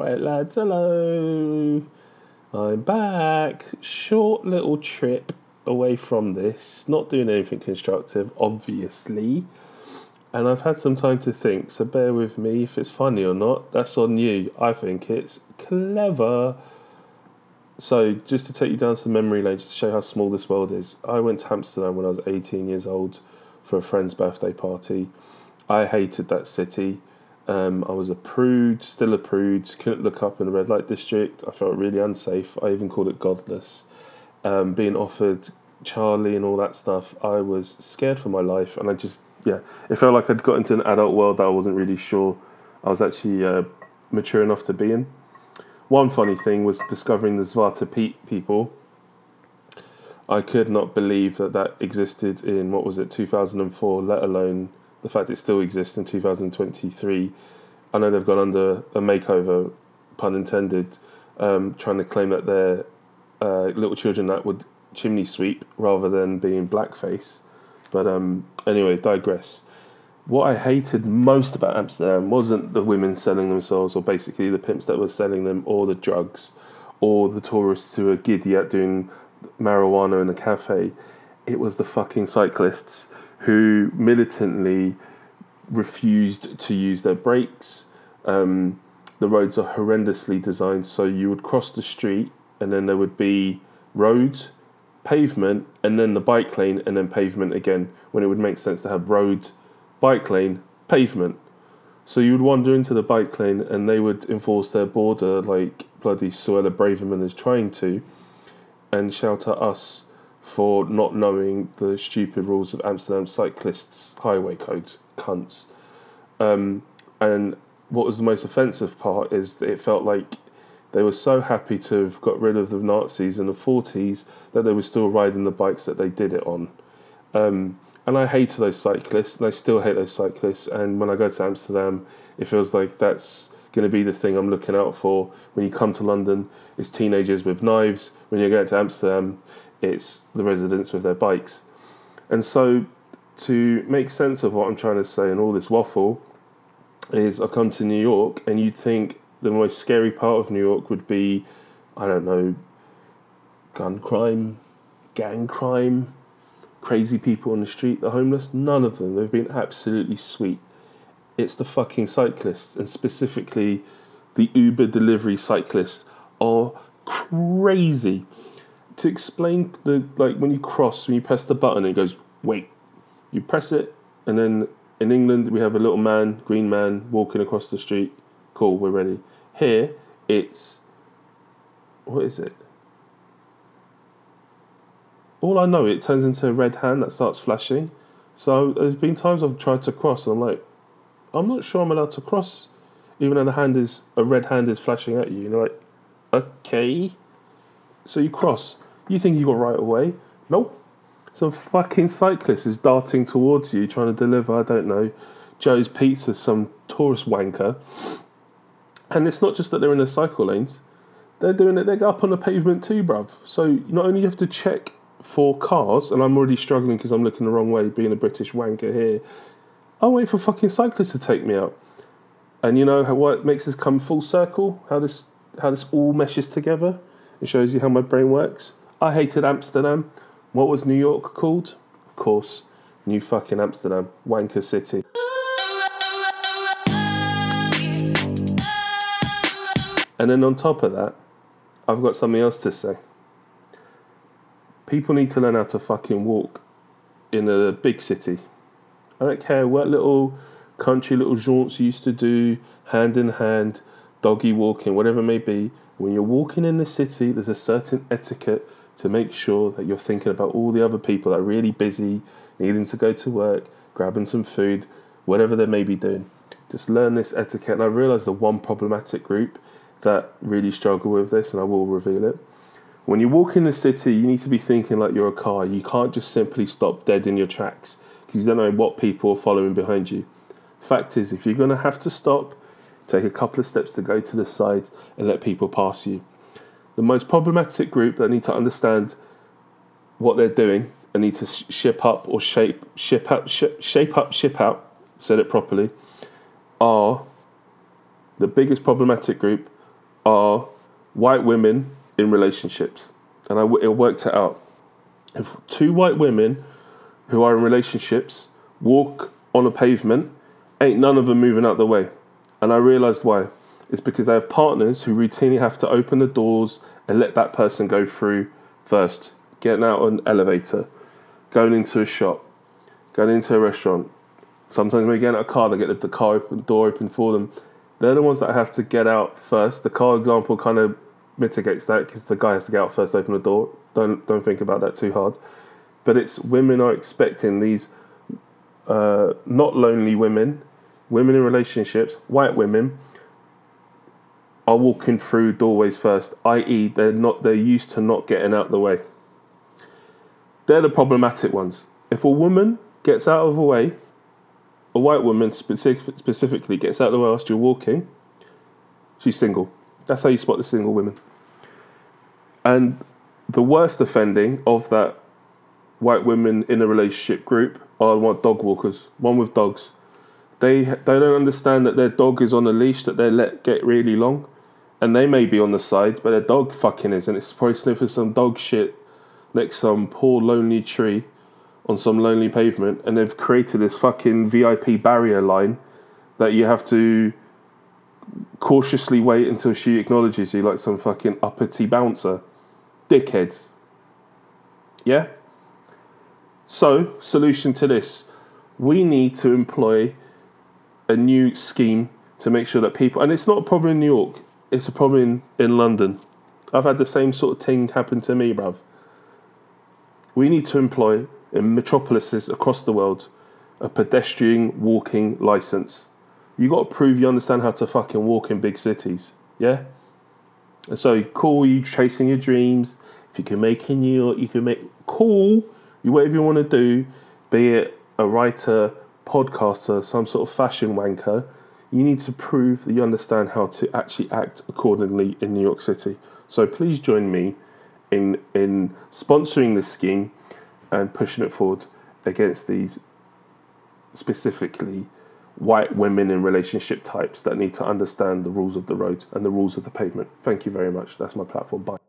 Alright lads, hello, I'm back. Short little trip away from this, not doing anything constructive obviously, and I've had some time to think, so bear with me. If it's funny or not, that's on you. I think it's clever. So just to take you down some memory lane, just to show how small this world is, I went to Amsterdam when I was 18 years old for a friend's birthday party. I hated that city. I was a prude, still a prude, couldn't look up in the red light district. I felt really unsafe. I even called it godless. Being offered Charlie and all that stuff, I was scared for my life, and I just, it felt like I'd got into an adult world that I wasn't really sure I was actually mature enough to be in. One funny thing was discovering the Zvartapit people. I could not believe that existed in, 2004, let alone the fact it still exists in 2023. I know they've gone under a makeover, pun intended, trying to claim that they're little children that would chimney sweep rather than being blackface. But anyway, digress. What I hated most about Amsterdam wasn't the women selling themselves, or basically the pimps that were selling them, or the drugs, or the tourists who are giddy at doing marijuana in a cafe. It was the fucking cyclists who militantly refused to use their brakes. The roads are horrendously designed, so you would cross the street and then there would be roads, pavement, and then the bike lane, and then pavement again, when it would make sense to have roads, bike lane, pavement. So you would wander into the bike lane and they would enforce their border like bloody Suella Braverman is trying to, and shout at us for not knowing the stupid rules of Amsterdam cyclists' highway codes, cunts. And what was the most offensive part is that it felt like they were so happy to have got rid of the Nazis in the 40s that they were still riding the bikes that they did it on. And I hated those cyclists, and I still hate those cyclists. And when I go to Amsterdam, it feels like that's going to be the thing I'm looking out for. When you come to London, it's teenagers with knives. When you go to Amsterdam, it's the residents with their bikes. And so, to make sense of what I'm trying to say in all this waffle, is I've come to New York, and you'd think the most scary part of New York would be, I don't know, gun crime, gang crime, crazy people on the street, the homeless. None of them. They've been absolutely sweet. It's the fucking cyclists, and specifically the Uber delivery cyclists are crazy. To explain, when you cross, when you press the button, it goes, wait. You press it, and then in England, we have a little man, green man, walking across the street. Cool, we're ready. Here, it's, what is it? All I know, it turns into a red hand that starts flashing. So there's been times I've tried to cross, and I'm like, I'm not sure I'm allowed to cross, even though a red hand is flashing at you. And you're like, okay. So you cross. You think you got right away. Nope. Some fucking cyclist is darting towards you, trying to deliver, I don't know, Joe's Pizza, some tourist wanker. And it's not just that they're in the cycle lanes. They're doing it, they're up on the pavement too, bruv. So not only you have to check for cars, and I'm already struggling because I'm looking the wrong way, being a British wanker here, I wait for fucking cyclists to take me out. And you know how it makes this come full circle, how this all meshes together. It shows you how my brain works. I hated Amsterdam. What was New York called? Of course, New fucking Amsterdam, wanker city. And then on top of that, I've got something else to say. People need to learn how to fucking walk in a big city. I don't care what little country, little jaunts you used to do, hand in hand, doggy walking, whatever it may be. When you're walking in the city, there's a certain etiquette to make sure that you're thinking about all the other people that are really busy, needing to go to work, grabbing some food, whatever they may be doing. Just learn this etiquette. And I realise the one problematic group that really struggle with this, and I will reveal it. When you walk in the city, you need to be thinking like you're a car. You can't just simply stop dead in your tracks because you don't know what people are following behind you. Fact is, if you're going to have to stop, take a couple of steps to go to the side and let people pass you. The most problematic group that need to understand what they're doing and need to ship out, said it properly, are the biggest problematic group are white women in relationships. And I worked it out. If two white women who are in relationships walk on a pavement, ain't none of them moving out the way. And I realised why. It's because they have partners who routinely have to open the doors and let that person go through first. Getting out on an elevator, going into a shop, going into a restaurant. Sometimes when they get out of a car, they get the car door open for them. They're the ones that have to get out first. The car example kind of mitigates that because the guy has to get out first, open the door. Don't think about that too hard. But it's women are expecting these not lonely women, women in relationships, white women, are walking through doorways first, i.e. they're used to not getting out the way. They're the problematic ones. If a woman gets out of the way, a white woman specifically gets out of the way whilst you're walking, she's single. That's how you spot the single women. And the worst offending of that white women in a relationship group are dog walkers, one with dogs. They don't understand that their dog is on a leash that they let get really long, and they may be on the side, but their dog fucking is, and it's probably sniffing some dog shit next to some poor lonely tree on some lonely pavement, and they've created this fucking VIP barrier line that you have to cautiously wait until she acknowledges you like some fucking uppity bouncer. Dickheads. Yeah? So, solution to this. We need to employ a new scheme to make sure that people... And it's not a problem in New York. It's a problem in London. I've had the same sort of thing happen to me, bruv. We need to employ, in metropolises across the world, a pedestrian walking licence. You got to prove you understand how to fucking walk in big cities, yeah? And so, cool, you chasing your dreams. If you can make in New York, you can make... Cool, you whatever you want to do, be it a writer, podcaster, some sort of fashion wanker, you need to prove that you understand how to actually act accordingly in New York City. So please join me in sponsoring this scheme and pushing it forward against these specifically white women in relationship types that need to understand the rules of the road and the rules of the pavement. Thank you very much. That's my platform. Bye.